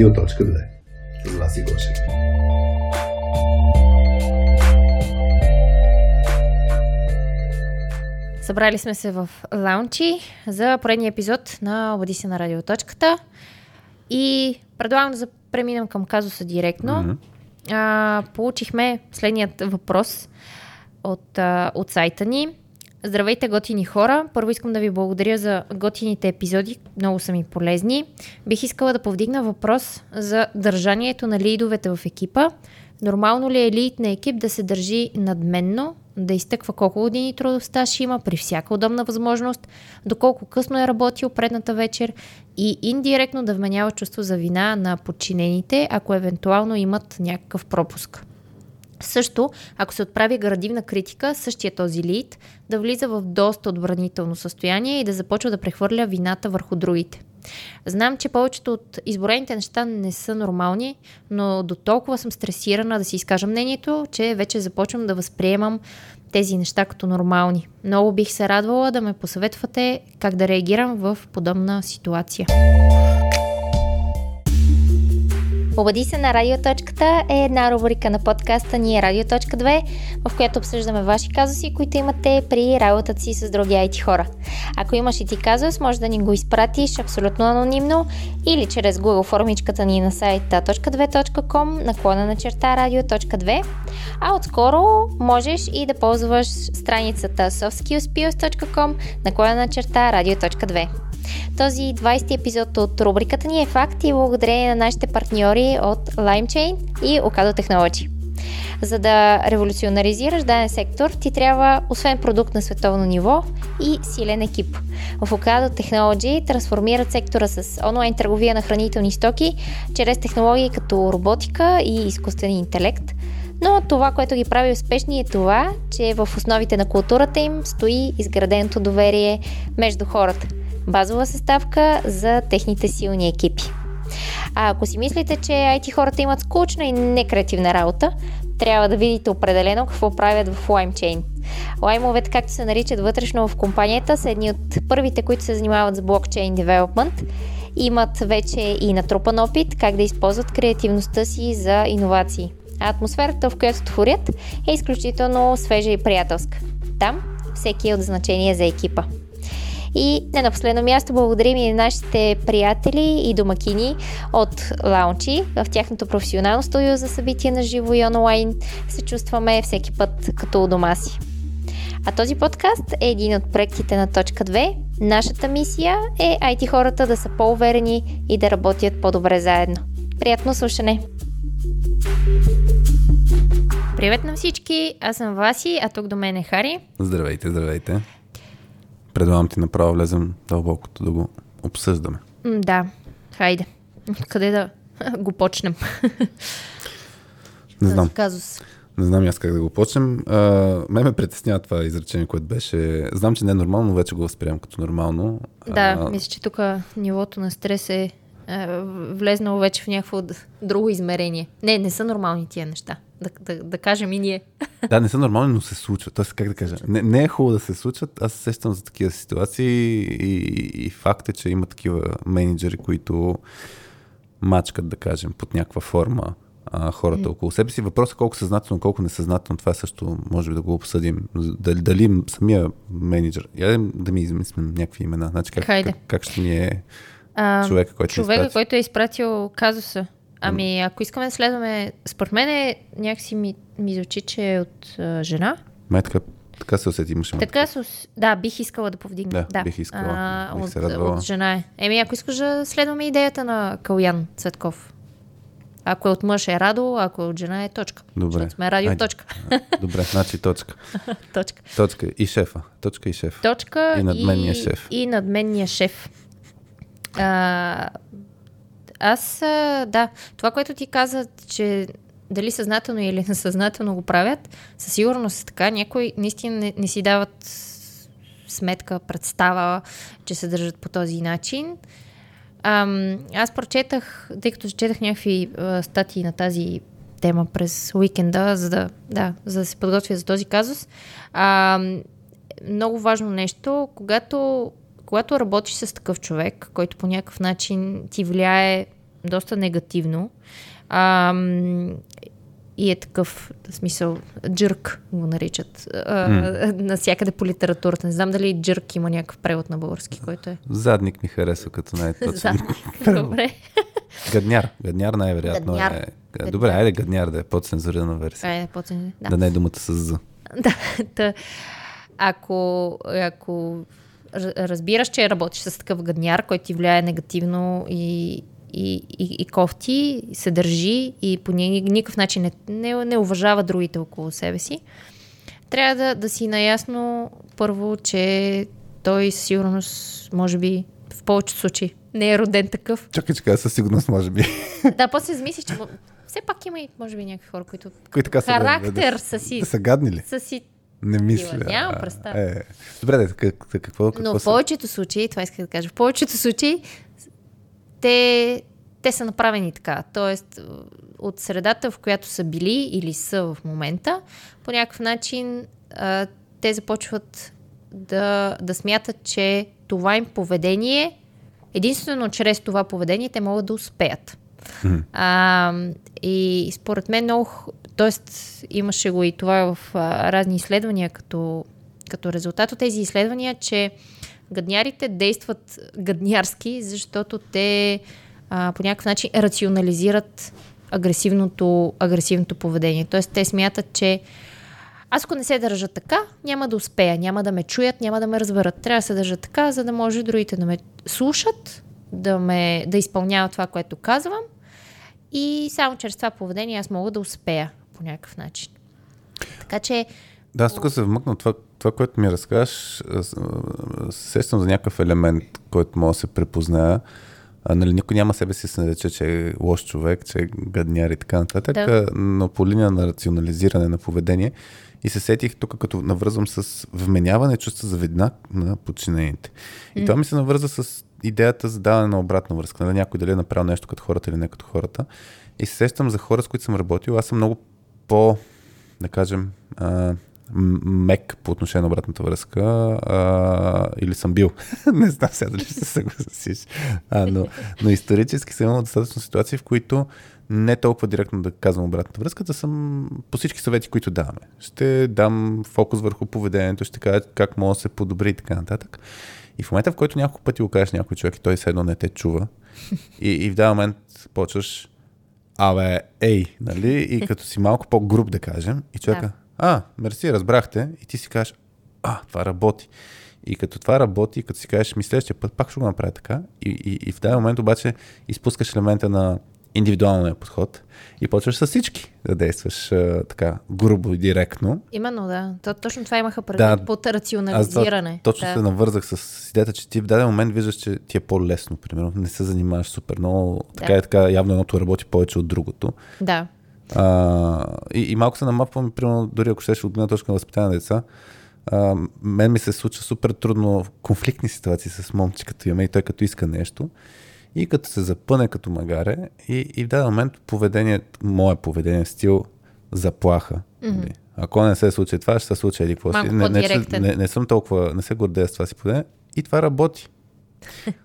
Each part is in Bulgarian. Радиоточка 2. С Васи Гошев. Събрали сме се в Launchee за поредния епизод на Обади се на радиоточката и предлагам да преминем към казуса директно. Получихме следният въпрос от сайта ни. Здравейте, готини хора! Първо искам да ви благодаря за готините епизоди, много са ми полезни. Бих искала да повдигна въпрос за държанието на лидовете в екипа. Нормално ли е лид на екип да се държи надменно, да изтъква колко години трудов стаж има при всяка удобна възможност, доколко късно е работил предната вечер и индиректно да вменява чувство за вина на подчинените, ако евентуално имат някакъв пропуск? Също, ако се отправи градивна критика, същия този лид да влиза в доста отбранително състояние и да започва да прехвърля вината върху другите. Знам, че повечето от изборените неща не са нормални, но до толкова съм стресирана да си изкажа мнението, че вече започвам да възприемам тези неща като нормални. Много бих се радвала да ме посъветвате как да реагирам в подобна ситуация. Обади се на Радиоточката е една рубрика на подкаста ни Радиоточка 2, в която обсъждаме ваши казуси, които имате при работата си с други IT хора. Ако имаш и ти казус, може да ни го изпратиш абсолютно анонимно или чрез Google формичката ни на сайта .2.com/Радиоточка 2. А отскоро можеш и да ползваш страницата softskillspills.com/Радиоточка 2. Този 20-ти епизод от рубриката ни е факт и благодарение на нашите партньори от LimeChain и Ocado Technology. За да революционаризираш даден сектор, ти трябва, освен продукт на световно ниво, и силен екип. В Ocado Technology трансформират сектора с онлайн търговия на хранителни стоки чрез технологии като роботика и изкуствен интелект. Но това, което ги прави успешни, е това, че в основите на културата им стои изграденото доверие между хората. Базова съставка за техните силни екипи. А ако си мислите, че IT хората имат скучна и некреативна работа, трябва да видите определено какво правят в LimeChain. Лаймовете, както се наричат вътрешно в компанията, са едни от първите, които се занимават с блокчейн девелопмент. Имат вече и натрупан опит как да използват креативността си за иновации. А атмосферата, в която творят, е изключително свежа и приятелска. Там всеки е от значение за екипа. И не на последно място благодарим и нашите приятели и домакини от Launchee. В тяхното професионално студио за събития на живо и онлайн се чувстваме всеки път като у дома си. А този подкаст е един от проектите на Точка 2. Нашата мисия е IT хората да са по-уверени и да работят по-добре заедно. Приятно слушане! Привет на всички! Аз съм Васи, а тук до мен е Хари. Здравейте, здравейте! Предлагам ти направо влезем дълбокото да го обсъждаме. Да, хайде. Къде да го почнем? Не знам. Не знам аз как да го почнем. Ме притеснява това изречение, което беше. Знам, че не е нормално, но вече го възприемам като нормално. Да, мисля, че тук нивото на стрес е влезнало вече в някакво друго измерение. Не са нормални тия неща. Да кажем и ние. Да, не са нормални, но се случват. Тоест, как да кажа? Не е хубаво да се случват. Аз се сещам за такива ситуации и факт е, че има такива мениджъри, които мачкат, да кажем, под някаква форма хората около себе си. Въпросът е колко съзнателно, колко несъзнателно. Това също може би да го обсъдим. Дали самия мениджър. Я да ми измислим някакви имена. Значи, как ще ни е човека, който е изпратил казуса? Ами, ако искаме да следваме, според мен някакси ми звучи, че е от жена. Май така се усети, имаш така. Да, бих искала да повдигна. Да. Бих искала. От жена е. Еми, ако искаш да следваме идеята на Калян Цветков. Ако е от мъж е Радо, ако е от жена е Точка. Добре. Защото сме Радиоточка. Добре, значи Точка. Точка и шефа. Точка и шеф. Точка и надменния шеф. И надменния шеф. Аз, да, това, което ти каза, че дали съзнателно или несъзнателно го правят, със сигурност така. Някои наистина не си дават сметка, представа, че се държат по този начин. Аз прочетах, тъй като четах някакви статии на тази тема през уикенда, за да се подготвя за този казус. Много важно нещо, когато работиш с такъв човек, който по някакъв начин ти влияе доста негативно. И е такъв, в смисъл, джърк го наричат. Насякъде по литературата. Не знам дали джърк има някакъв превод на български, който е. Задник ми харесва като най-точно. Добре. Гадняр. Гадняр най-вероятно е. Добре, айде гадняр да е по-цензурена версия. Айде, по-цензурена, да. Да не е думата с З. Да. Ако разбираш, че работиш с такъв гадняр, който ти влияе негативно и кофти, се държи и по никакъв начин не уважава другите около себе си, трябва да си наясно първо, че той със сигурност, може би, в повечето случаи не е роден такъв. Чакай, със сигурност, може би. Да, после измислиш, че все пак има и, може би, някакви хора, които характер са си... Да са гадни ли? Са си... Не мисля. Няма представа. Добре, да, какво но в повечето случаи, това иска да кажа, в повечето случаи те са направени така. Тоест, от средата, в която са били или са в момента, по някакъв начин те започват да смятат, че това им поведение, единствено чрез това поведение, те могат да успеят. И според мен много... Тоест, имаше го и това в разни изследвания като резултат от тези изследвания, че гаднярите действат гаднярски, защото те по някакъв начин рационализират агресивното поведение. Тоест, те смятат, че аз ако не се държа така, няма да успея, няма да ме чуят, няма да ме разберат. Трябва да се държа така, за да може другите да ме слушат, да изпълняват това, което казвам, и само чрез това поведение аз мога да успея по някакъв начин. Така че... Да, аз тук се вмъкна това, което ми разкажеш, сещам за някакъв елемент, който мога да се препозная. Нали, никой няма себе си се нарече, че е лош човек, че е гадняр и така нататък, да. Но по линия на рационализиране на поведение и се сетих тук, като навързвам с вменяване чувства за видна на подчинените. И това ми се навърза с идеята за даване на обратна връзка. Нали, някой дали е направил нещо като хората или не като хората. И се сещам за хора, с които съм работил. Аз съм много по, да кажем, мек по отношение на обратната връзка. Или съм бил. Не знам сега дали ще се съгласиш. Но исторически съм имал достатъчно ситуации, в които не толкова директно да казвам обратната връзка, да съм по всички съвети, които даваме. Ще дам фокус върху поведението, ще кажа как мога да се подобри и така нататък. И в момента, в който няколко пъти го кажеш някой човек и той седно не те чува, и в даден момент почваш нали? И като си малко по-груб, да кажем, и човека, мерси, разбрахте, и ти си кажеш, това работи. И като това работи, и като си кажеш, следващия път пак ще го направя така, и в даден момент обаче изпускаш елемента на индивидуалния подход и почваш с всички да действаш така грубо и директно. Именно, да. Точно това имаха предвид под рационализиране. Точно се навързах с идеята, че ти в даден момент виждаш, че ти е по-лесно, примерно. Не се занимаваш супер много. Така явно едното работи повече от другото. Да. И малко се намапвам, примерно, дори ако щеш от гледна точка на възпитание на деца, мен ми се случва супер трудно в конфликтни ситуации с момче, като имаме и той като иска нещо. И като се запъне като магаре, и в даден момент моят поведение, стил заплаха. Mm-hmm. Ако не се случи това, ще се случи еди какво си. Не съм толкова, не се гордея с това си поведение. И това работи.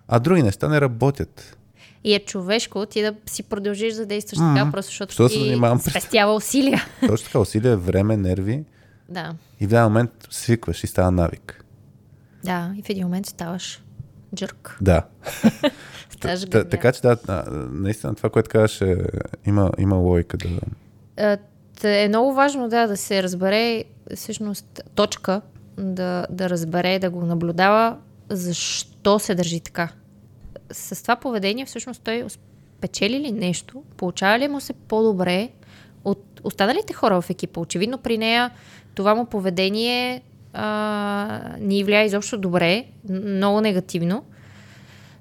А други неща не работят. И е човешко ти да си продължиш да действаш така, просто защото ти спестява усилия. Точно така, усилия, време, нерви. Да. И в даден момент свикваш и става навик. Да, и в един момент ставаш джърк. Да. Така че да, наистина това, което казваш, има логика. Е много важно да се разбере, всъщност точка, да разбере, да го наблюдава, защо се държи така. С това поведение всъщност той печели ли нещо, получава ли му се по-добре от останалите хора в екипа. Очевидно при нея това му поведение ни влияе изобщо добре, много негативно.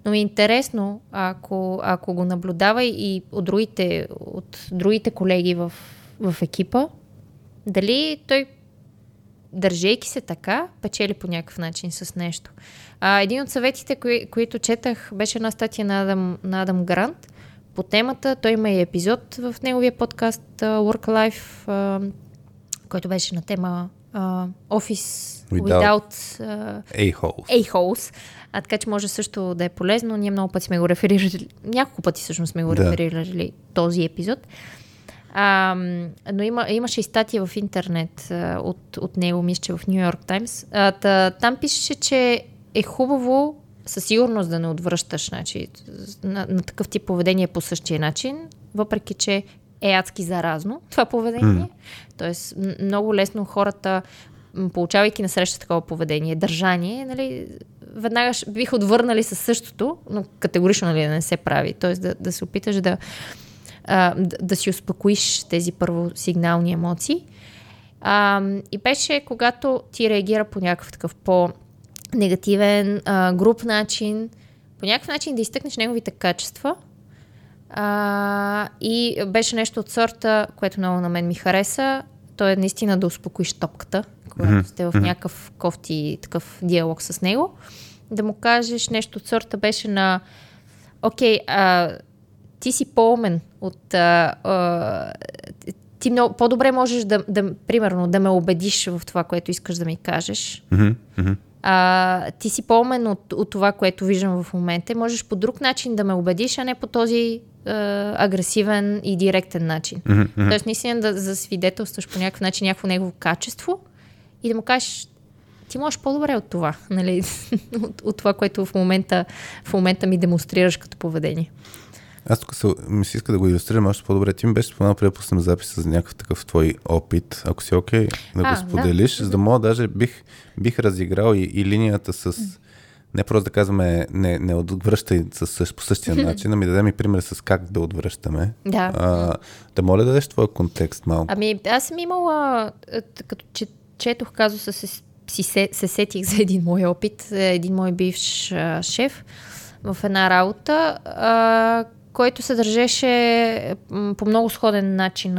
Но е интересно, ако го наблюдава и от другите колеги в екипа, дали той, държейки се така, печели по някакъв начин с нещо. Един от съветите, които четах, беше една статия на Адам Грант по темата. Той има и епизод в неговия подкаст Work Life, който беше на тема Office Without A-Holes. А така, че може също да е полезно. Ние много пъти сме го реферирали. Няколко пъти всъщност сме го реферирали този епизод. Но имаше и статия в интернет от него, мисля, че в New York Times. Там пишеше, че е хубаво със сигурност да не отвръщаш, значи, на такъв тип поведение по същия начин, въпреки че е адски заразно това поведение. Тоест, много лесно хората, получавайки насреща такова поведение, държание, нали, веднага бих отвърнали със същото, но категорично, нали, не се прави. Тоест, да се опиташ да си успокоиш тези първосигнални емоции. И беше, когато ти реагира по някакъв такъв по-негативен, груб начин, по някакъв начин да изтъкнеш неговите качества. И беше нещо от сорта, което много на мен ми хареса. То е наистина да успокоиш топката, когато сте в някакъв кофти такъв диалог с него. Да му кажеш нещо от сорта беше на окей, ти си по-умен от... ти много, по-добре можеш примерно, да ме убедиш в това, което искаш да ми кажеш. Ти си по-умен от това, което виждам в момента. Можеш по друг начин да ме убедиш, а не по този агресивен и директен начин. Тоест, наистина да засвидетелстваш по някакъв начин някакво негово качество и да му кажеш, ти можеш по-добре от това, нали? от това, което в момента ми демонстрираш като поведение. Аз тук ми се иска да го илюстрирам още по-добре. Ти ми беше споменал преди да пуснем записа за някакъв такъв твой опит, ако си окей, да го споделиш, за да мога, даже бих разиграл и линията с... Не просто да казваме, не отвръщай по същия начин, ами да дадем и пример с как да отвръщаме. Да моля да дадеш твой контекст малко. Ами аз съм имала, като четох казуса, се сетих за един мой опит, един мой бивш шеф в една работа, който се държеше по много сходен начин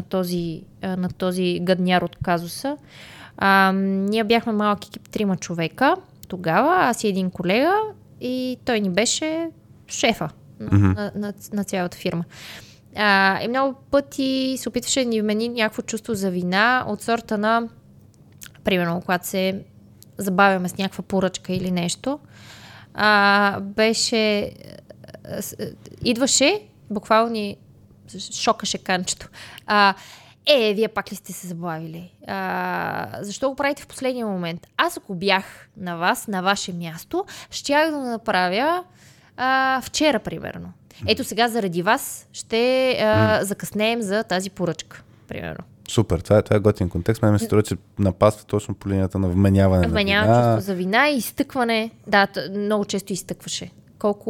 на този гадняр от казуса. Ние бяхме малък екип, 3 човека тогава, аз и един колега, и той ни беше шефа на цялата фирма. И много пъти се опитваше да ни вмени някакво чувство за вина от сорта на, примерно, когато се забавяме с някаква поръчка или нещо, беше... Идваше, буквално ни шокаше канчето. Вие пак ли сте се забавили? Защо го правите в последния момент? Аз ако бях на вас, на ваше място, щях да го направя вчера, примерно. Ето сега заради вас ще закъснеем за тази поръчка, примерно. Супер, това е готин контекст. Мен ми се струва, че напасва точно по линията на вменяване на вина. Вменяване за вина и изтъкване. Да, много често изтъкваше.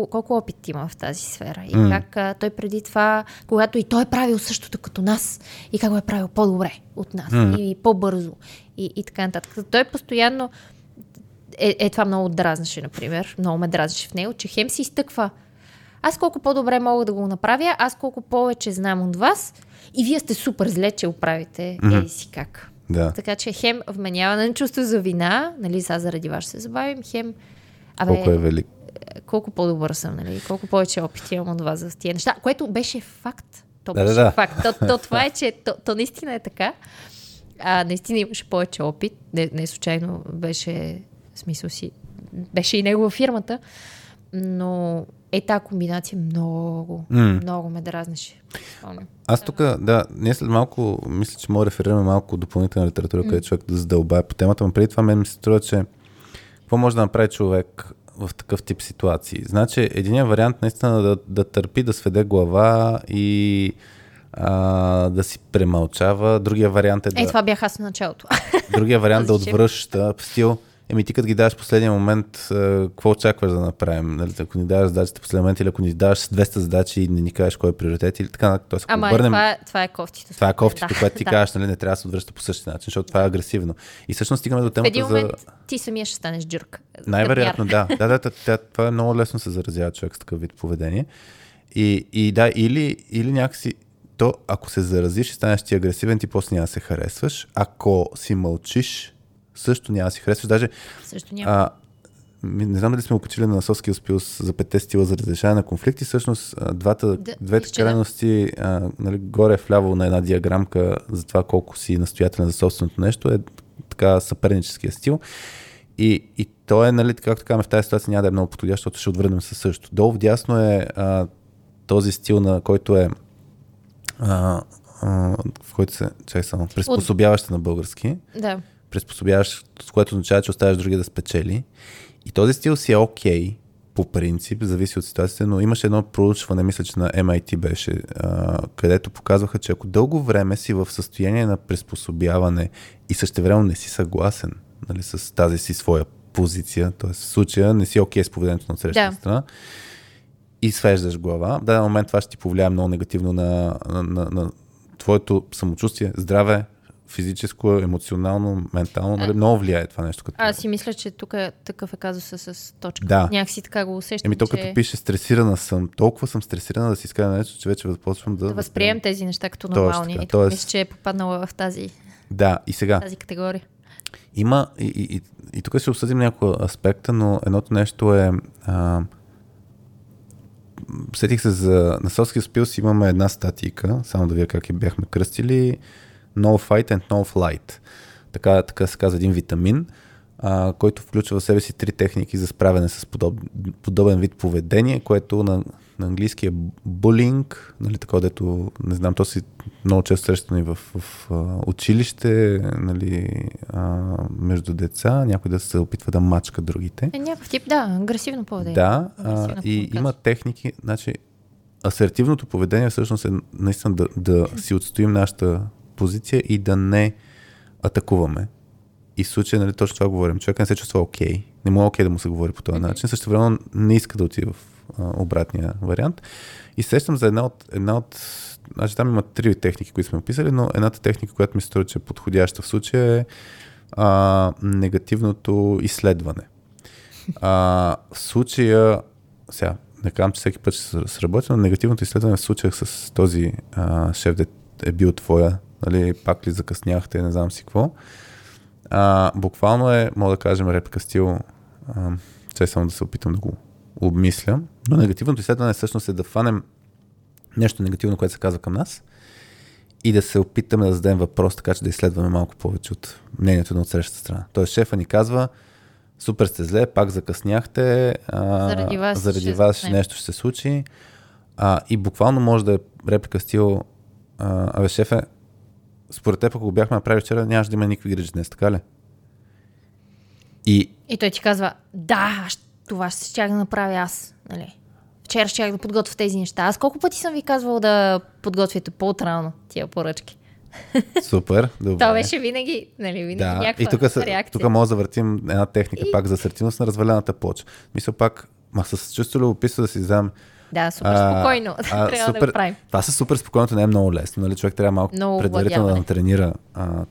Колко опит има в тази сфера и как той преди това, когато и той е правил същото като нас, и как го е правил по-добре от нас и по-бързо и така нататък. Той постоянно това много дразнеше, например, много ме дразнеше в него, че хем си изтъква. Аз колко по-добре мога да го направя, аз колко повече знам от вас и вие сте супер зле, че го правите еди си как. Да. Така че хем вменяване на чувство за вина, нали, сега заради вас се забавим, хем колко е велик. Колко по-добър съм, нали? Колко повече опит имам от вас за тия неща, което беше факт. То беше факт. Това е, че то наистина е така. Наистина имаше повече опит. Не случайно беше, в смисъл си, беше и негова фирмата, но тази комбинация много, много ме дразнеше. Аз тук, ние след малко, мисля, че мога да реферираме малко допълнителна литература, където човек да задълбае по темата, но преди това мен ми се струва, че какво може да направи човек в такъв тип ситуации. Значи, единият вариант наистина да търпи, да сведе глава и да си премълчава. Другия вариант е да... това бях аз на началото. Другия вариант да отвръща в стил. Ти като ги даваш в последния момент, какво очакваш да направим? Нали, ако ни даваш задачите в последния момент или ако ни даваш 200 задачи и не ни кажеш кой е приоритет или така. Тоест, ако обърнем... това е кофтито. Това е кофтито, което ти кажеш, нали, не трябва да се отвръща по същия начин, защото това е агресивно. И всъщност стигаме до темата. В един момент ти самия ще станеш джирк. Най-вероятно, да. Това е много лесно се заразява човек с такъв вид поведение. И да, или някакси. То, ако се заразиш и станеш ти агресивен, ти после няма да се харесваш. Ако си мълчиш, също няма да си харесваш. Даже, не знам дали сме окачили на Soft Skills Pills за 5 стила за разрешаване на конфликти. Всъщност, двете крайности, нали, горе вляво на една диаграмка за това колко си настоятелен за собственото нещо, е така съперническия стил. И то е, нали, както казваме, в тази ситуация няма да е много подходящ, защото ще отвърнем със също. Долу вдясно е този стил, на който е в който се, чай само, приспособяваща на български. Да. Приспособяващ, което означава, че оставяш другия да спечели. И този стил си е окей, по принцип, зависи от ситуацията, но имаше едно проучване, мисля, че на MIT беше, където показваха, че ако дълго време си в състояние на приспособяване и същевременно не си съгласен, нали, с тази си своя позиция, т.е. в случая не си окей с поведението на отсрещната страна, и свеждаш глава, в даден момент това ще ти повлияе много негативно на твоето самочувствие, здраве, физическо, емоционално, ментално, нали, много влияе това нещо. Като... Аз си мисля, че тук такъв е казуса с точка. Да. Някакси така го усещам. Еми то като че... пише стресирана съм, толкова съм стресирана да си изкажа нещо, че вече възпочвам да... Да възприем тези неща като нормални. Така, и тоест... мисля, че е попаднала в тази... Да, и сега. Тази категория. Има, и тук ще обсъдим няколко аспекта, но едното нещо е... Сетих се за... На Soft Skills Pills имаме една статийка, само да видя как я бяхме кръстили. No Fight and No Flight. Така се казва един витамин, който включва в себе си 3 техники за справяне с подобен вид поведение, което на английски е bullying, нали, такова, дето, не знам, то си много често срещано и в училище, нали, между деца, някой да се опитва да мачка другите. Някакъв тип, да, агресивно поведение. Да, и има техники, значи асертивното поведение всъщност е наистина да си отстоим нашата позиция и да не атакуваме. И в случая, нали, точно това говорим. Човек не се чувства окей. Не му е окей да му се говори по този начин. Същевременно не иска да отиде в обратния вариант. И сещам за една от... Значи там има 3 техники, които сме описали, но едната техника, която ми се струва, че е подходяща в случая, е негативното изследване. В случая... Сега, не казвам, че всеки път ще сработи, но негативното изследване в случая с този шеф е бил твоя, нали, пак ли закъсняхте, не знам си какво. Буквално е, мога да кажем, реплика стил, чай само да се опитам да го обмисля, но негативното изследване всъщност е да фанем нещо негативно, което се казва към нас и да се опитаме да зададем въпрос, така че да изследваме малко повече от мнението на отсрещата страна. Тоест шефа ни казва: супер сте зле, пак закъсняхте, заради вас нещо ще се случи, и буквално може да е реплика стил: абе шефе, според теб, ако го бяхме направили вчера, нямаше да има никакви грижи днес, така ли? И той ти казва: да, това ще да направя аз. Нали? Вчера щях да подготвя тези неща. Аз колко пъти съм ви казвал да подготвяте по-утрално тия поръчки? Супер, добре. Това беше винаги, нали, някаква реакция. Тук може да завъртим една техника пак за асертивност на развалената плоча. Мисля пак, с чувство любопитство да си задам. Да, супер спокойно. Трябва да го правим. Това са супер спокойното не е много лесно. Нали? Човек трябва малко предварително да тренира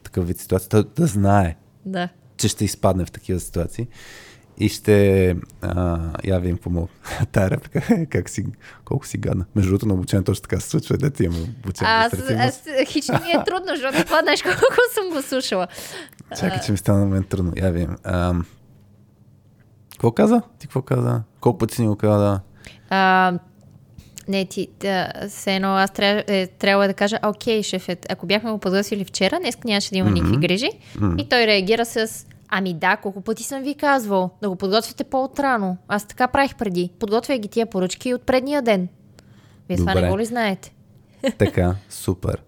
такъв вид ситуация. Той да знае, че ще изпадне в такива ситуации. И ще... я ви им помогна. Тая реплика, колко си гадна. Между другото, на обучение точно така се случва. Дете имам обучение. Аз хично ми е трудно, защото това нещо колко съм го слушала. Чакай, че ми стана на мен трудно. Я ви им. Какво каза? Ти какво каза? Колко пъти си ни го каза? Не, ти, все едно аз трябва да кажа: окей, шефе, ако бяхме го подготвили вчера, днес нямаше да има никакви грижи. И той реагира с: ами да, колко пъти съм ви казвал да го подготвите по-отрано. Аз така правих преди. Подготвях ги тия поръчки от предния ден. Вие това не го ли знаете? Така, супер.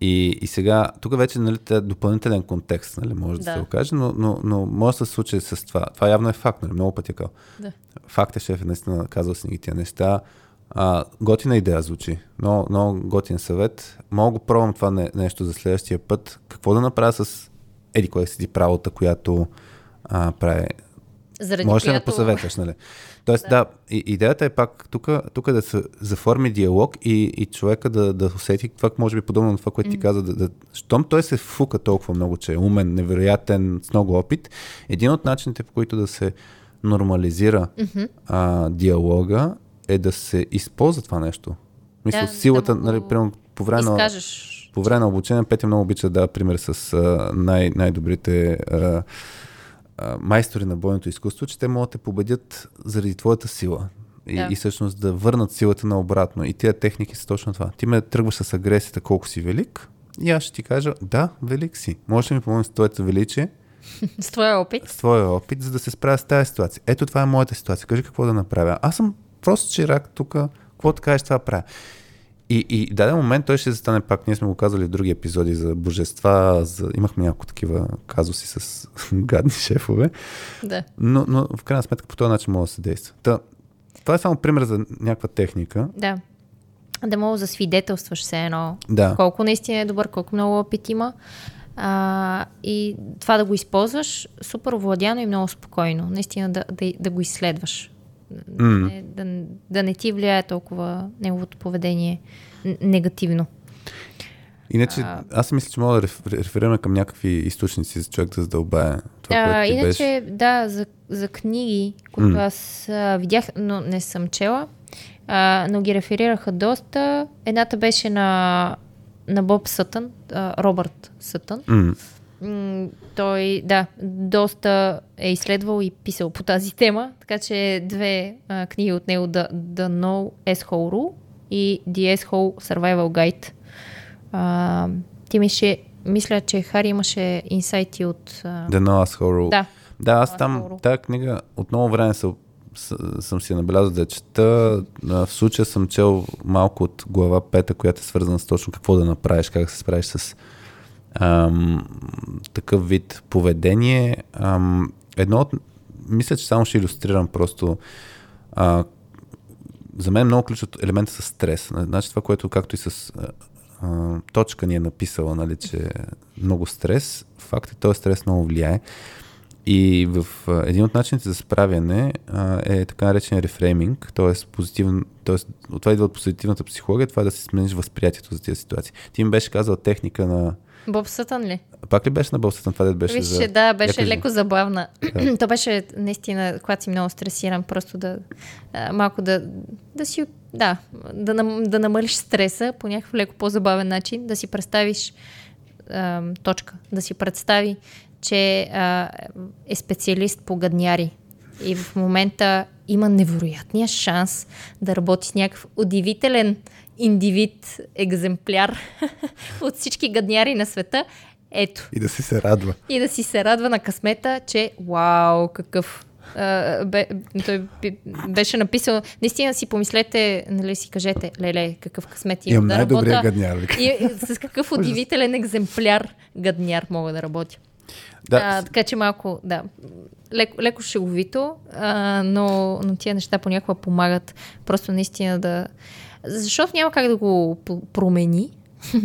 И сега, тук вече, нали, допълнителен контекст, нали, може да се окаже, но може да се случи с това. Това явно е факт, нали, много пъти е казал. Да. Факт е, шеф, наистина казал си ни тия неща. Готина идея звучи, но много готин съвет. Мога го пробвам това нещо за следващия път. Какво да направя с еди кой си ти правилата, която прави? Заради можеш ли да посъветваш, нали? Тоест, идеята е пак тук да се заформи диалог и човека да усети това, може би подобно на това, което ти каза. Щом той се фука толкова много, че е умен, невероятен, с много опит, един от начините, по които да се нормализира диалога, е да се използва това нещо. Мисля, силата, нали, примерно, по време на обучение, Петя много обича да дава пример с най-добрите майстори на бойното изкуство, че те могат да те победят заради твоята сила. И всъщност да върнат силата наобратно. И тия техники са точно това. Ти ме тръгваш с агресията: колко си велик, и аз ще ти кажа: да, велик си. Можеш да ми помогнеш с твоето величие, С твоя опит. С твоя опит, за да се справя с тази ситуация. Ето това е моята ситуация. Кажи какво да направя. Аз съм просто чирак тук. Какво да кажеш, това правя. И даден момент той ще застане пак. Ние сме го казали в други епизоди за божества. Имахме няколко такива казуси с гадни шефове. Да. Но в крайна сметка по този начин мога да се действа. Това е само пример за някаква техника. Да. Да мога да свидетелстваш все едно. Да. Колко наистина е добър, колко много опит има. И това да го използваш супер овладяно и много спокойно. Наистина да го изследваш. Да не ти влияе толкова неговото поведение негативно. Иначе, аз мисля, че мога да реферираме към някакви източници за човек да задълбае това, което ти иначе, беше. Иначе, да, за книги, които аз видях, но не съм чела, но ги реферираха доста. Едната беше на Боб Сътън, Робърт Сътън. Той, да, доста е изследвал и писал по тази тема, така че две книги от него, The No Asshole и The Asshole Survival Guide. Ти мисля, че Хари имаше инсайти от... The No Asshole. Да, аз там, тази книга, от много време съм си набелязал да чета. В случая съм чел малко от глава 5, която е свързана с точно какво да направиш, как се справиш с такъв вид поведение. Мисля, че само ще илюстрирам просто. За мен много ключ от елемента с стрес. Значи това, което както и с точка ни е написала, нали, че много стрес. Факт е, този стрес много влияе. И в един от начините за справяне е така наречен рефрейминг, т.е. от това идва от позитивната психология, това е да си смениш възприятието за тези ситуации. Ти им беше казал техника на... Боб Сътън ли? Пак ли беше на Боб Сътън? Това дед беше за... Да, беше леко забавна. Да. То беше наистина, когато си много стресиран, просто да намалиш стреса по някакъв леко по-забавен начин, да си представиш точка, да си представи, че е специалист по гадняри и в момента има невероятния шанс да работи с някакъв удивителен индивид, екземпляр от всички гадняри на света. Ето. И да си се радва. И да си се радва на късмета, че вау, какъв... той беше написал, наистина си помислете, нали си кажете, леле, какъв късмет имам да работя. Гадняр, и с какъв удивителен екземпляр гадняр мога да работя. Да. Така че малко, да, леко шеговито, но тия неща понякога помагат просто наистина да... Защото няма как да го промени,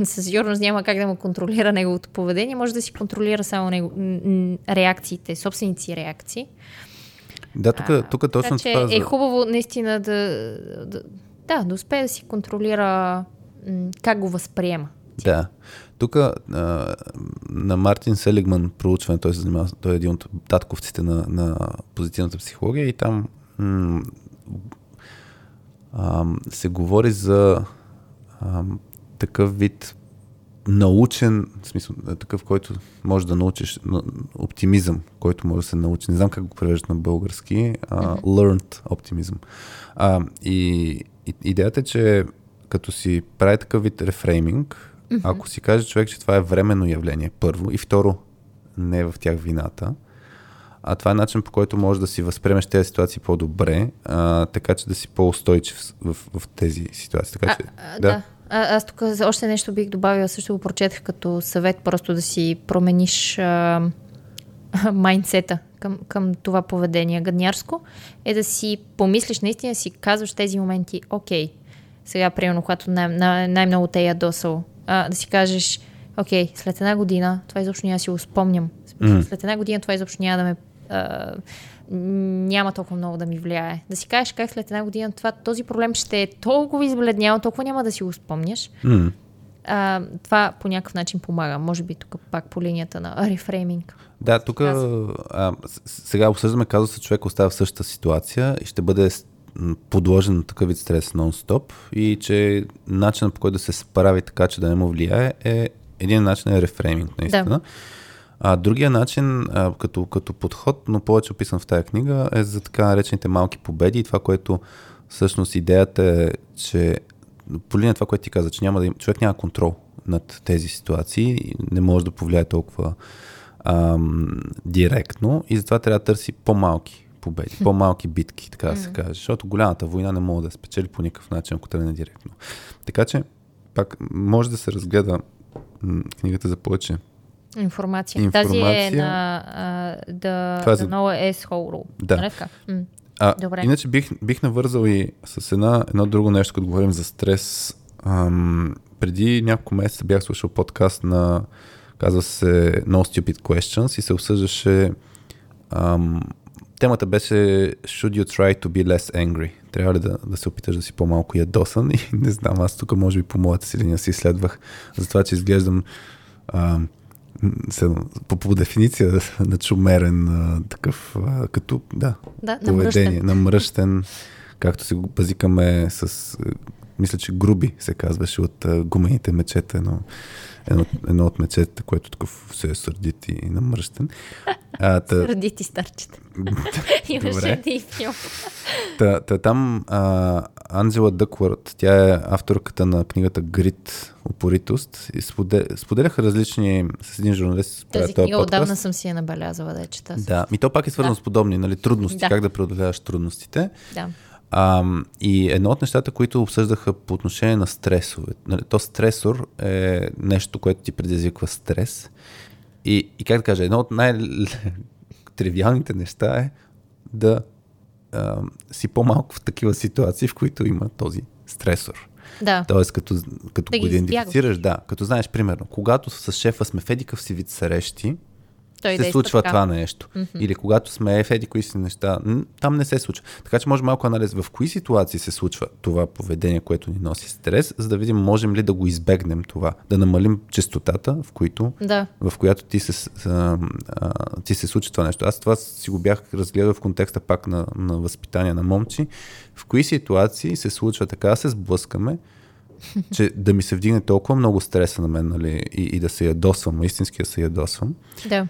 със сигурност няма как да му контролира неговото поведение, може да си контролира само реакциите, собствените си реакции. Да, тук точно така, това... Е хубаво наистина да успее да си контролира как го възприема. Да. Тук на Мартин Селигман проучване, той се занимава, той е един от татковците на позитивната психология и там се говори за такъв вид научен, в смисъл такъв, който може да научиш, оптимизъм, който може да се научи. Не знам как го превеждат на български. Learned optimism. И идеята е, че като си прави такъв вид рефрейминг, ако си каже човек, че това е временно явление, първо, и второ, не е в тях вината, а това е начин, по който можеш да си възприемеш тези ситуации по-добре, така че да си по-устойчив в тези ситуации. Така, че, да. Аз тук още нещо бих добавила, също го прочетах като съвет, просто да си промениш майндсета към това поведение гаднярско, е да си помислиш, наистина си казваш тези моменти, окей, сега, примерно, когато най-много те е ядосало, да си кажеш, окей, след една година това изобщо няма да си го спомням. След една година това изобщо няма да ме... няма толкова много да ми влияе. Да си кажеш как след една година този проблем ще е толкова избледнял, толкова няма да си го спомняш. Това по някакъв начин помага. Може би тук пак по линията на рефрейминг. Да, тук сега обсъждаме казуса, човек остава в същата ситуация и ще бъде подложен на такъв вид стрес нон-стоп и че начинът, по който да се справи така, че да не му влияе, е един начин е рефрейминг, наистина. Да. Другия начин, като подход, но повече описан в тая книга, е за така наречените малки победи и това, което всъщност идеята е, че по линия това, което ти каза, че човек няма контрол над тези ситуации, не може да повлияе толкова директно и затова трябва да търси по-малки победи, по-малки битки, така да се каже, защото голямата война не мога да спечели по никакъв начин, ако тръгне директно. Така че пак може да се разгледа книгата за повече информация. Тази е на The No Asshole Survival Guide. Иначе бих навързал и с едно друго нещо, като говорим за стрес. Преди няколко месеца бях слушал подкаст на, казва се No Stupid Questions, и се обсъждаше, темата беше Should you try to be less angry? Трябва ли да се опиташ да си по-малко ядосан? И не знам, аз тук може би по моята си линия си изследвах за това, че изглеждам по дефиниция на чумерен, такъв като поведение, намръщен, както си го базикаме с, мисля, че груби се казваше от гумените мечета, но едно от мечетата, което такъв се е сърдит и намръщен. Сърдити старчета. Имаше един филм. Там Анджела Дъкуърт, тя е авторката на книгата Грит, упоритост, и споделяха различни, с един журналист. Тази книга отдавна съм си я набелязала да я чета. Да, и то пак е свързано с подобни, нали, трудности, как да преодоляваш трудностите. Да. И едно от нещата, които обсъждаха по отношение на стресове. То стресор е нещо, което ти предизвиква стрес. И как да кажа, едно от най-тривиалните неща е да си по-малко в такива ситуации, в които има този стресор. Да. Тоест, като да го идентифицираш, като знаеш, примерно, когато с шефа сме в едикъв си вид срещи, се случва това нещо. Или когато сме ефеди, кои си неща, там не се случва. Така че може малко анализ в кои ситуации се случва това поведение, което ни носи стрес, за да видим можем ли да го избегнем това, да намалим честотата, в която ти се случва това нещо. Аз това си го бях разгледал в контекста пак на възпитание на момчи. В кои ситуации се случва така, да се сблъскаме, че да ми се вдигне толкова много стреса на мен, нали, и да се ядосвам, истински да се ядосвам. Да.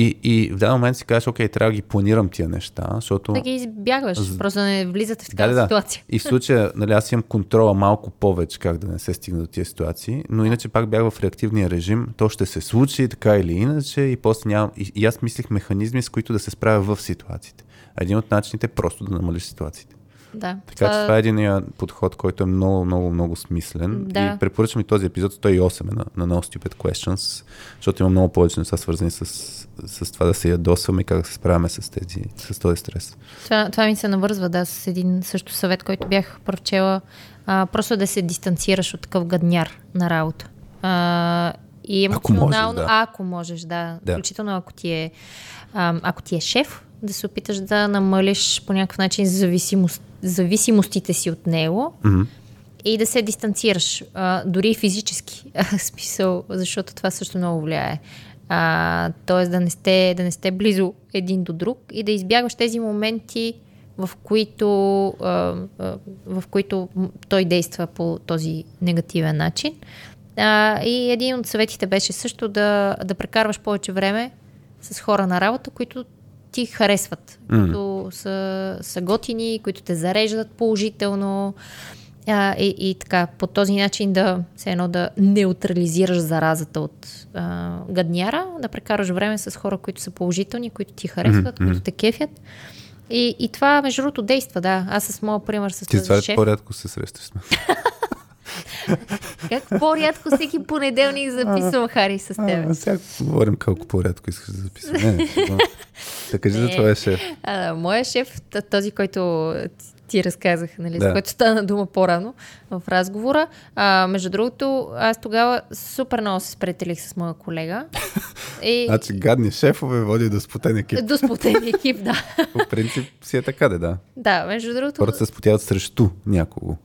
И в даден момент си кажеш, окей, трябва да ги планирам тия неща, защото... Да ги избягваш, просто не влизате в такава ситуация. И в случая, нали, аз имам контрола малко повече, как да не се стигна до тия ситуации, но иначе пак бях в реактивния режим, то ще се случи, така или иначе, и после нямам... И аз мислих механизми, с които да се справя в ситуациите. Един от начините е просто да намалиш ситуациите. Да. Така че това е един подход, който е много, много, много смислен. Да. И препоръчвам и този епизод 108 на No Stupid Questions, защото има много повече неща, свързани с това да се ядосваме и как да се справяме с този стрес. Това ми се навързва, с един също съвет, който бях прочела. Просто да се дистанцираш от такъв гадняр на работа. И емоционално, ако можеш, да. Включително ако ти е шеф, да се опиташ да намалиш по някакъв начин зависимостите си от него, и да се дистанцираш, дори физически, смисъл, защото това също много влияе. Тоест да не сте близо един до друг и да избягваш тези моменти, в които той действа по този негативен начин. И един от съветите беше също да прекарваш повече време с хора на работа, които ти харесват, които са готини, които те зареждат положително, и така, по този начин да неутрализираш заразата от гадняра, да прекараш време с хора, които са положителни, които ти харесват, които те кефят. И това, между другото, действа, Аз с моя пример с този шеф... Ти по-рядко се срещаш с мен. Как по-рядко всеки понеделник записвам, Хари, с теб? Сега говорим колко по-рядко искаш да записвам. Да кажи за твоя шеф. Моя шеф, този, който ти разказах, нали, за който стана дума по-рано в разговора. Между другото, аз тогава супер много се спретелих с моя колега. Значи гадни шефове води до спотен екип. До спотен екип, По принцип си е така, Да, между другото... Хората се спотяват срещу някого.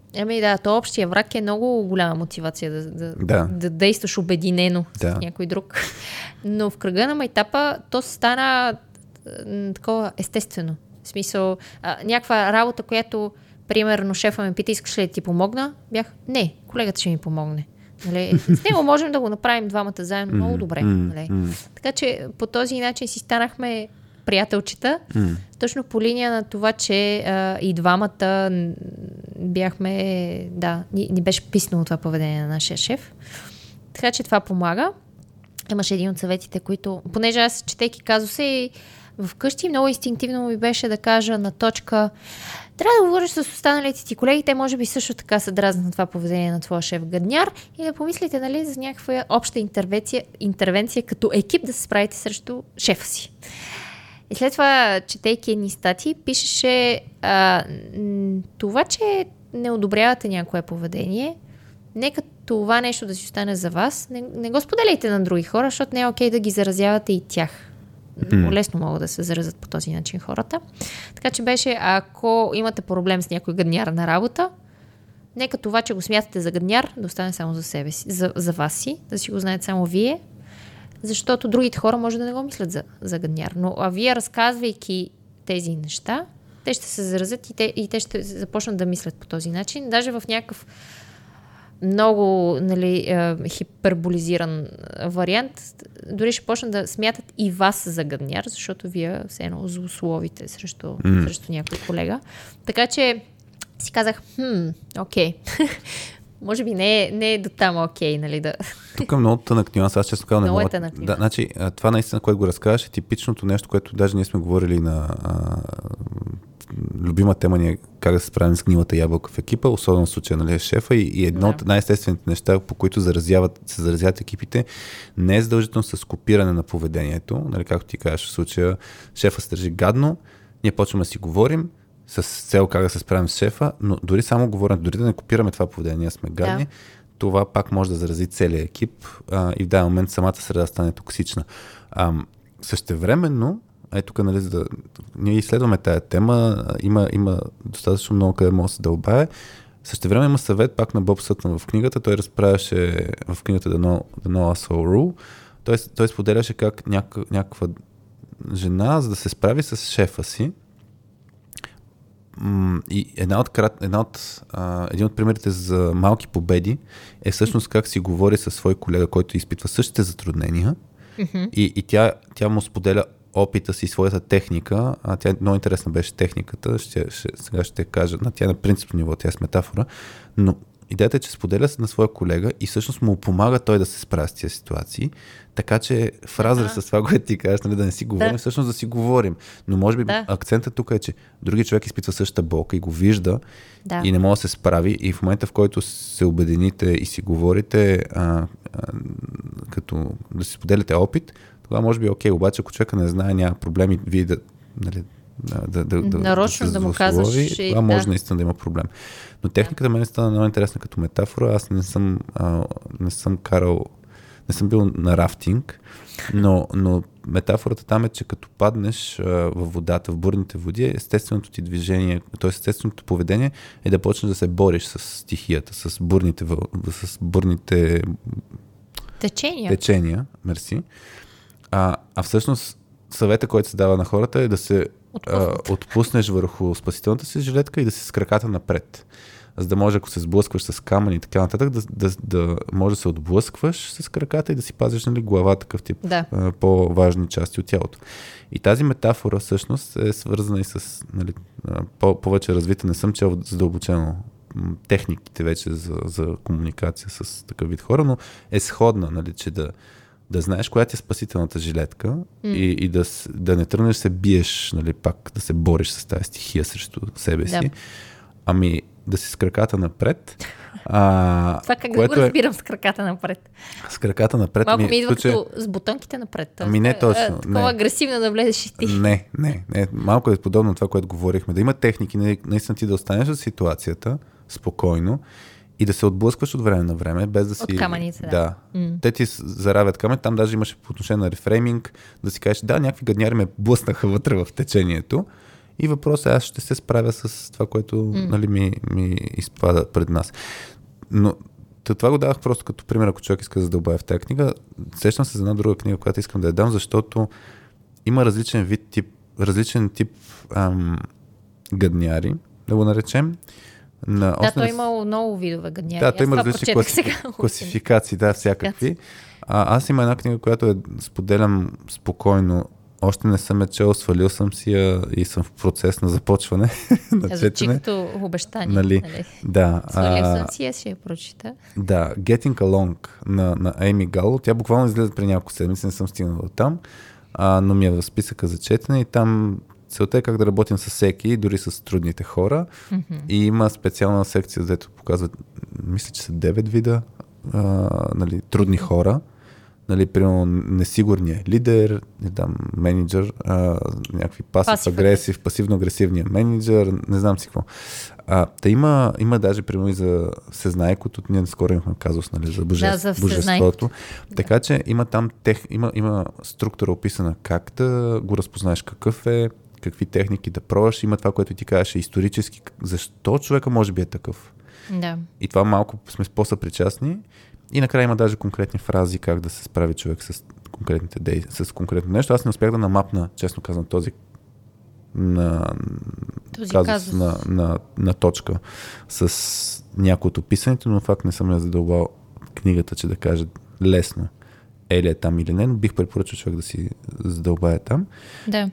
То общия враг е много голяма мотивация да действаш обединено с някой друг. Но в кръга на майтапа то стана такова естествено. В смисъл, някаква работа, която, примерно, шефа ме пита, искаш ли да ти помогна? Не, колегата ще ми помогне. С него можем да го направим двамата заедно много добре. Така че по този начин си станахме приятелчета, точно по линия на това, че и двамата бяхме, ни беше писано това поведение на нашия шеф. Така че това помага. имаше един от съветите, които, понеже аз четейки казуса и вкъщи, много инстинктивно ми беше да кажа на точка: трябва да говориш с останалите ти колеги, те може би също така се дразнат на това поведение на твоя шеф гадняр, и да помислите, нали, за някаква обща интервенция като екип да се справите срещу шефа си. И след това, четейки едни статии, пишеше това, че не одобрявате някое поведение, нека това нещо да си остане за вас, не го споделяйте на други хора, защото не е окей да ги заразявате и тях. Лесно могат да се заразят по този начин хората. Така че беше, ако имате проблем с някой гадняр на работа, нека това, че го смятате за гадняр, да остане само за себе си, за вас си, да си го знаете само вие, защото другите хора може да не го мислят за гадняр. Но а вие, разказвайки тези неща, те ще се заразят и те ще започнат да мислят по този начин. Даже в някакъв много, нали, хиперболизиран вариант, дори ще почнат да смятат и вас за гадняр, защото вие все едно злословите срещу някой колега. Така че си казах, окей. Може би не е до там окей, нали, да... Тук е много тънък нюанс, аз честно казвам... Много е тънък нюанс. Да, значи, това наистина, което го разказваш, е типичното нещо, което даже ние сме говорили на... любима тема ни е как да се справим с гнилата ябълка в екипа, особено в случая, нали, шефа, и едно от най-естествените неща, по които се заразяват екипите, не е задължително с копиране на поведението, нали, както ти кажеш, в случая шефа се държи гадно, ние почваме да си говорим с цел как да се справим с шефа, но дори само говорим, дори да не копираме това поведение, ние сме гадни, това пак може да зарази целия екип и в даден момент самата среда стане токсична. Същевременно, тук, нали, ние изследваме тая тема, има достатъчно много къде може да се дълбае. Същевременно има съвет пак на Боб Сътън в книгата, той разправяше в книгата The No Asshole Rule, той споделяше как някаква жена, за да се справи с шефа си, и един от примерите за малки победи е всъщност как си говори със свой колега, който изпитва същите затруднения, и тя му споделя опита си, своята техника, тя много интересна беше техниката, сега ще кажа, тя е на принципно ниво, тя е с метафора, но идеята е, че споделя се на своя колега и всъщност му помага той да се справя с тия ситуации, така че в разрез с това, което ти кажеш, нали, да не си говорим, всъщност да си говорим, но може би акцентът тук е, че други човек изпитва същата болка и го вижда и не може да се справи, и в момента, в който се обедините и си говорите, като да си споделяте опит, това може би е окей, обаче ако човека не знае, няма проблеми, вие нарочно да му казваш, това може наистина да има проблем. Но техниката мен стана много интересна като метафора. Аз не съм бил на рафтинг, но метафората там е, че като паднеш във водата, в бурните води, естественото ти движение, т.е. естественото поведение е да почнеш да се бориш с стихията, с бурните течения. Мерси. А всъщност съвета, който се дава на хората, е да се отпуснеш върху спасителната си жилетка и да си с краката напред. За да може, ако се сблъскваш с камъни и така нататък, да може да се отблъскваш с краката и да си пазиш, нали, глава, такъв тип по-важни части от тялото. И тази метафора всъщност е свързана и с, нали, повече развита. Не съм чел задълбочено техниките вече за комуникация с такъв вид хора, но е сходна, нали, че да знаеш коя ти е спасителната жилетка и да не тръгнеш се биеш, нали, пак да се бориш с тази стихия срещу себе си, ами да си с краката напред. Това как да го разбирам с краката напред? С краката напред. Малко ми идва като с бутонките напред. Ами не точно. Такова агресивно да влезеш и ти. Не. Малко е подобно на това, което говорихме. Да има техники, наистина ти да останеш в ситуацията спокойно, и да се отблъскваш от време на време, без да си... От камъните, Те ти заравят камъни, там даже имаше по отношение на рефрейминг, да си кажеш, някакви гадняри ме блъснаха вътре в течението и въпросът е, аз ще се справя с това, което нали, ми изпада пред нас. Но това го давах просто като пример, ако човек иска да задълбая в тази книга. Сещам се за една друга книга, която искам да я дам, защото има различен тип гадняри, да го наречем. Той има много видове гадняри. Той има различни класификации, всякакви. Аз има една книга, която я споделям спокойно Още не съм я чел, свалил съм си я и съм в процес на започване. Звучи като обещание. Нали? Да. Свалил съм си я, ще я прочита. Да, Getting Along на Amy Gallo. Тя буквално излезе при няколко седмици, не съм стигнал до там, но ми е в списъка за четене и там целта е как да работим с всеки, дори с трудните хора. Mm-hmm. И има специална секция, където показват, мисля, че са 9 вида нали, трудни хора. Нали, примерно несигурният лидер, не знам, менеджер, някакви пасив-агресив, пасивно-агресивният менеджер, не знам си какво. Та има даже примерно и за всезнайкото, ние скоро имахме казус, нали, за божеството. Да. Така че има там има структура описана как да го разпознаеш какъв е, какви техники да пробваш, има това, което ти казваш исторически, защо човека може би е такъв. Да. И това малко сме по-съпричастни. И накрая има даже конкретни фрази как да се справи човек с конкретните с конкретно нещо. Аз не успях да намапна, честно казвам, този казус на точка с някои от описаните, но факт не съм я задълбал книгата, че да кажа лесно е ли е там или не, но бих препоръчал човек да си задълбае там. Да.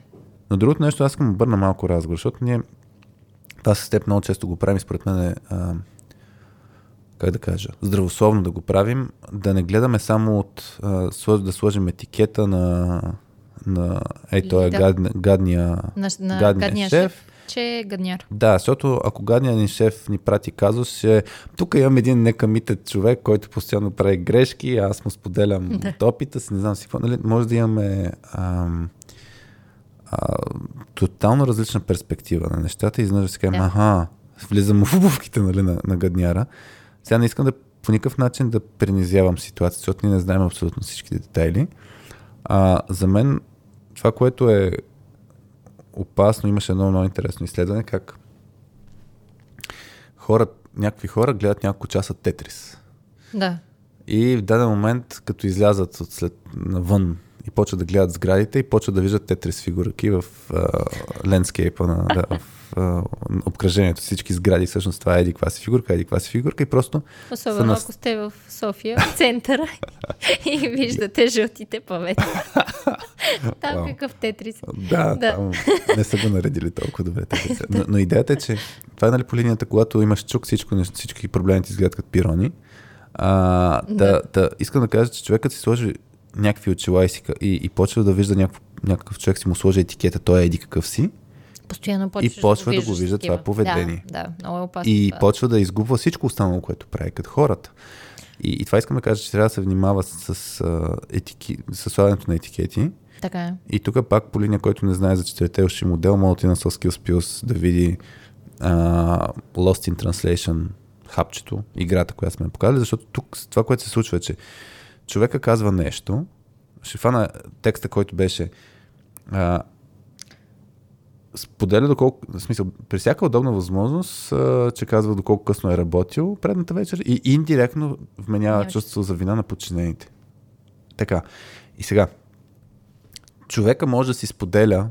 Но другото нещо, аз искам да обърна малко разговор, защото ние това с теб много често го правим, според мен е как да кажа, здравословно да го правим, да не гледаме само да сложим етикета на ей, той е гадния шеф. Че е гадняр. Да, защото ако гадният ни шеф ни прати казус, че тук имам един некамитет човек, който постоянно прави грешки, аз му споделям от опита си, не знам си какво. Нали? Може да имаме тотално различна перспектива на нещата и изнъж да си кажем, влизам в обувките, нали, на гадняра. Сега не искам да по никакъв начин да принизявам ситуацията, защото ние не знаем абсолютно всичките детайли. За мен това, което е опасно, имаше едно много интересно изследване, как някакви хора гледат няколко часа Тетрис. Да. И в даден момент, като излязат навън и почват да гледат сградите и почват да виждат Тетрис фигурки в лендскейпа в обкръжението. Всички сгради, всъщност това е еди кваси фигурка и просто... Особено ако сте в София, в центъра и виждате жълтите павета. Там какъв Тетрис. Да, там не са го наредили толкова добре. Но идеята е, че това е, нали, по линията, когато имаш чук, всички проблеми ти изгледат като пирони. Искам да кажа, че човекът си сложи някакви очила и почва да вижда някакъв човек, си му сложи етикета, той е еди какъв си. И почва да го вижда това поведение. Да, много е опасно. И почва да изгубва всичко останало, което прави като хората. И това искам да кажа, че трябва да се внимава с слагането на етикети. Така е. И тук пак по линия, който не знае за четирите уши модел, може да отиде на Soft Skills Pills да види Lost in Translation хапчето, играта, която сме показали, защото тук това, което се случва, е, че човека казва нещо, ще фана текста, който беше споделя доколко, в смисъл, при всяка удобна възможност, че казва доколко късно е работил предната вечер и индиректно вменява чувство за вина на подчинените. Така. И сега, човека може да си споделя,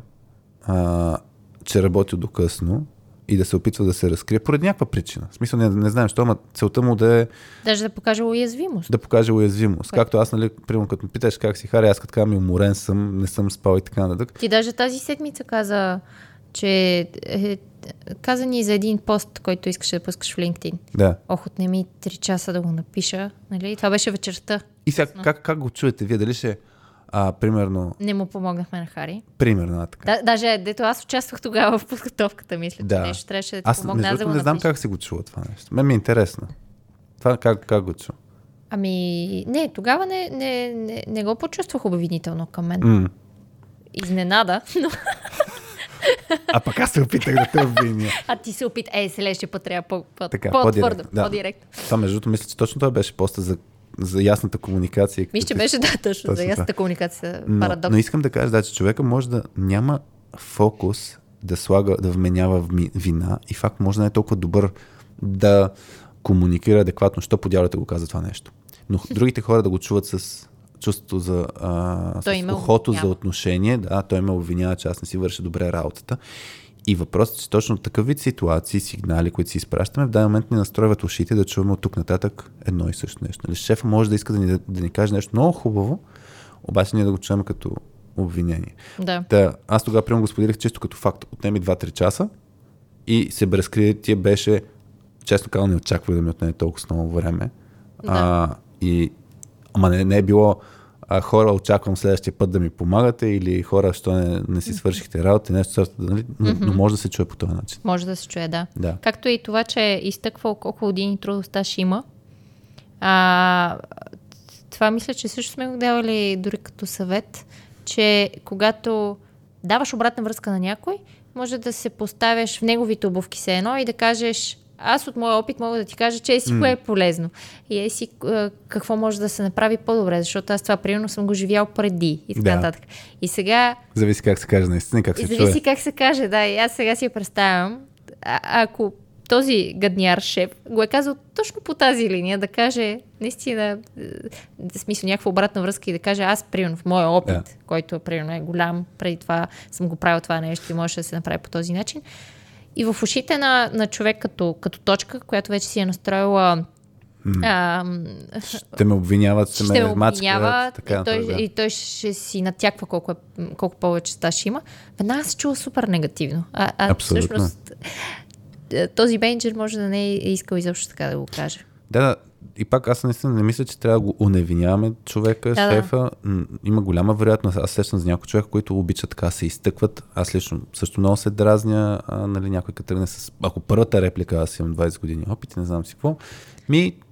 че работил до късно и да се опитва да се разкрие поради някаква причина. В смисъл, не знаем що, ама целта му да е... Даже да покаже уязвимост. Да покаже уязвимост. Както аз, нали, примерно, като ме питаш как си, Хари, аз като казвам, уморен съм, не съм спал и така нататък. Ти даже тази седмица каза, че... Каза ни за един пост, който искаш да пускаш в LinkedIn. Да. Ох, отнеми 3 часа да го напиша. Нали? Това беше вечерта. И сега, как го чуете вие? Дали ще... примерно... Не му помогнахме на Хари. Примерно, така. Даже, дето аз участвах тогава в подготовката, мисля, че нещо трябваше да ти помогна. Аз не знам как се го чува това нещо. Мен ми е интересно. Това как го чува? Ами, не, тогава не го почувствах обвинително към мен. Изненада, но... А пък аз се опитах да те обвиня. А ти се опита, следващия път трябва по-твърдо, по-директно. Това, между другото, мисля, че точно това беше поста за ясната комуникация. Мисля, че беше точно за ясната комуникация. Парадокс. Но искам да кажа, че човека може да няма фокус да слага, да вменява вина и факт може да не е толкова добър да комуникира адекватно, що подявате го казва това нещо. Но другите хора да го чуват с чувството за ухото за отношение, той ме обвинява, че аз не си върша добре работата. И въпросът е, че точно такъв вид ситуации, сигнали, които си изпращаме, в даден момент ни настройват ушите да чуваме от тук нататък едно и също нещо. Шефът може да иска да ни каже нещо много хубаво, обаче ние да го чуваме като обвинение. Да. Та, аз тогава прием го споделих често като факт. Отнеми 2-3 часа и се безкритие беше, честно казвам, не очаквах да ми отнеме толкова много време. Да. Ама не е било хора, очаквам следващия път да ми помагате, или хора, що не си свършихте работа, нещо сърто, нали? Но може да се чуе по този начин. Може да се чуе, да. Както и това, че изтъква колко години трудов стаж има. Това мисля, че също сме го давали дори като съвет, че когато даваш обратна връзка на някой, може да се поставяш в неговите обувки се едно и да кажеш: аз от моя опит мога да ти кажа, че еси кое е полезно и еси какво може да се направи по-добре, защото аз това примерно съм го живял преди и така нататък. И сега... Зависи как се каже наистина, как се чуе. Зависи как се каже, да. И аз сега си я представям. Ако този гадняр шеф го е казал точно по тази линия, да каже наистина, да смисъл някаква обратна връзка и да каже: аз примерно в моя опит, който примерно е голям, преди това съм го правил това нещо и може да се направи по този начин. И в ушите на човек като точка, която вече си е настроила... ще ме обвиняват, ще ме мачкават. И той ще си натяква колко повече стаж има. Веднага се чува супер негативно. Абсолютно. Всъщност, този менеджер може да не е искал изобщо така да го каже. Да, и пак аз наистина не мисля, че трябва да го оневиняваме човека, шефа. Има голяма вероятност. Аз сещам за някои човека, които обичат така, се изтъкват. Аз лично също много се дразня, нали, някой като тръгне с... Ако първата реплика, аз имам 20 години опит, не знам си какво,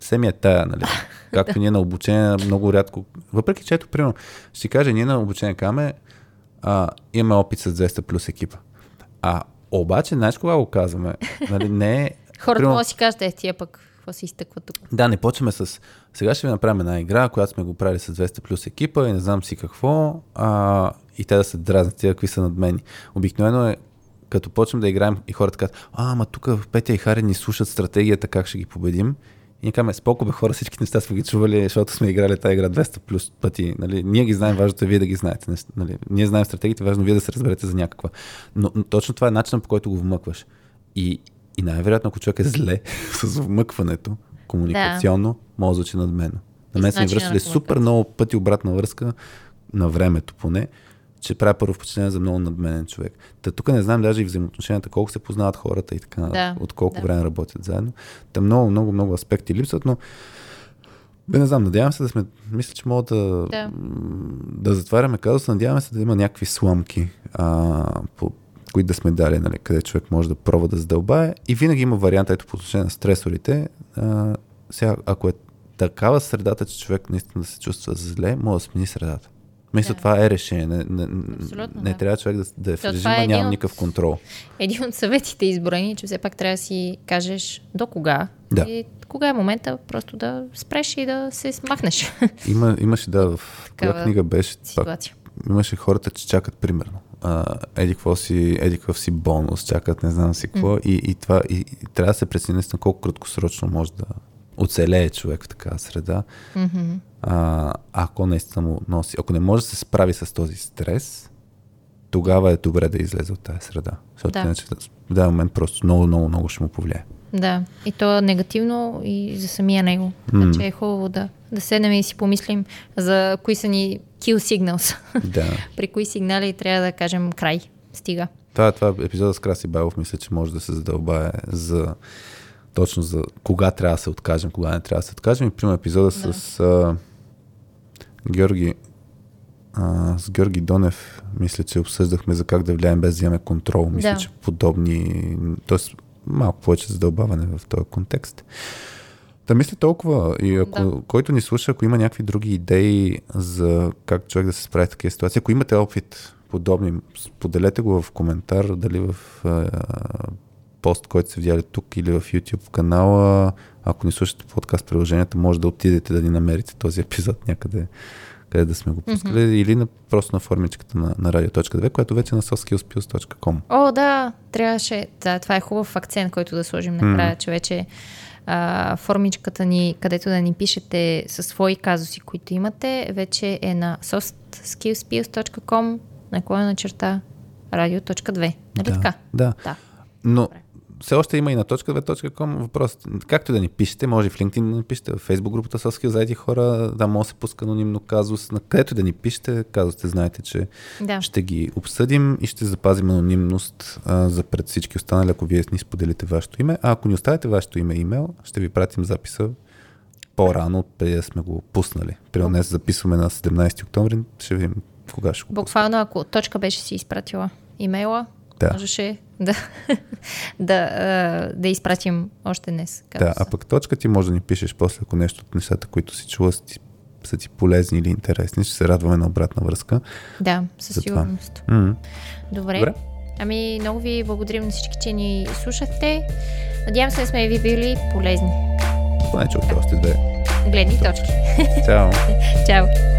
се ми е тая, нали. Както ние на обучение много рядко... Въпреки че ето, примерно, ще си кажа, ние на обучение каме, имаме опит с 200 плюс екипа. Обаче, знаеш кога го казваме? Нали, не е... Хората примерно... може си кажат, тия пък се изтъква тук. Да, не почваме с... Сега ще ви направим една игра, която сме го правили с 200 плюс екипа и не знам си какво, и те да се дразнат, тия какви са над мен. Обикновено е, като почнем да играем и хората казват: ама тук Петя и Хари ни слушат стратегията, как ще ги победим. И ни казваме: споко бе хора, всички неща сме ги чували, защото сме играли тази игра 200 плюс пъти. Нали? Ние ги знаем, важното е вие да ги знаете. Нали? Ние знаем стратегията, важно вие да се разберете за някаква. Но точно това е начинът, по който го вмъкваш. И най-вероятно, ако човек е зле с вмъкването, комуникационно, може да звучи над мен. На мен са ми връщали супер много пъти обратна връзка, на времето поне, че правя първо впечатление за много надменен човек. Та тук не знам даже и взаимоотношенията, колко се познават хората и така, от колко време работят заедно. Та много, много, много аспекти липсват, но не знам, надявам се да сме, мисля, че мога да затваряме казуса, надяваме се да има някакви сламки по които да сме дали, нали, къде човек може да пробва да задълбае. И винаги има вариант, ето по отношение на стресорите. Сега, ако е такава средата, че човек наистина да се чувства зле, може да смени средата. Мисля, това е решение. Не трябва човек да е в режима, няма никакъв контрол. Един от съветите изброени, че все пак трябва да си кажеш до кога. Да. И кога е момента просто да спреш и да се смахнеш. Имаше в коя книга беше ситуация. Имаше хората, че чакат примерно. Еди какво си бонус, чакат не знам си какво и трябва да се прецени на колко краткосрочно може да оцелее човек в такава среда. Ако наистина му носи, ако не може да се справи с този стрес, тогава е добре да излезе от тази среда. Защото иначе в даден момент просто много, много, много ще му повлияе. Да, и то е негативно и за самия него. Значи е хубаво да седнем и си помислим за кои са ни kill signals. Да. При кои сигнали трябва да кажем край, стига. Това епизода с Краси Байлов мисля, че може да се задълбае точно за кога трябва да се откажем, кога не трябва да се откажем. И примерно епизода с с Георги Донев мисля, че обсъждахме за как да влияем без да имаме контрол. Мисля, че подобни... Тоест, малко повече задълбаване в този контекст. Да мисля толкова. И ако който ни слуша, ако има някакви други идеи за как човек да се справи в такива ситуации, ако имате опит подобни, споделете го в коментар, дали в пост, който се видяли тук или в YouTube канала. Ако ни слушате подкаст приложенията, може да отидете да ни намерите този епизод някъде, къде да сме го пускали, или просто на формичката на Радиоточка 2, която вече е на softskillspills.com. Трябваше. Това е хубав акцент, който да сложим накрая, че вече формичката ни, където да ни пишете със свои казуси, които имате, вече е на softskillspills.com /Радиоточка 2. Нали така? Да. Но все още има и на точка 2.com въпрос. Както да ни пишете, може в LinkedIn да ни пишете, в Facebook групата Soft Skills, заети хора, да може да се пуска анонимно казус, на където да ни пишете, казусите знаете, че да. Ще ги обсъдим и ще запазим анонимност за пред всички останали, ако вие ни споделите вашето име. А ако ни оставите вашето име и имейл, ще ви пратим записа по-рано, преди да сме го пуснали. Примерно днес записваме на 17 октомври, ще видим кога ще го пуснем. Буквално, ако точка беше си изпратила имейла, да. Можеше да изпратим още днес. Да, а пък точка ти може да ни пишеш после, ако нещо от нещата, които си чула, са ти полезни или интересни. Ще се радваме на обратна връзка. Да, със сигурност. Добре. Ами, много ви благодарим на всички, че ни слушахте. Надявам се, сме ви били полезни. Поне чухте още две гледни точки. Чао. Чао.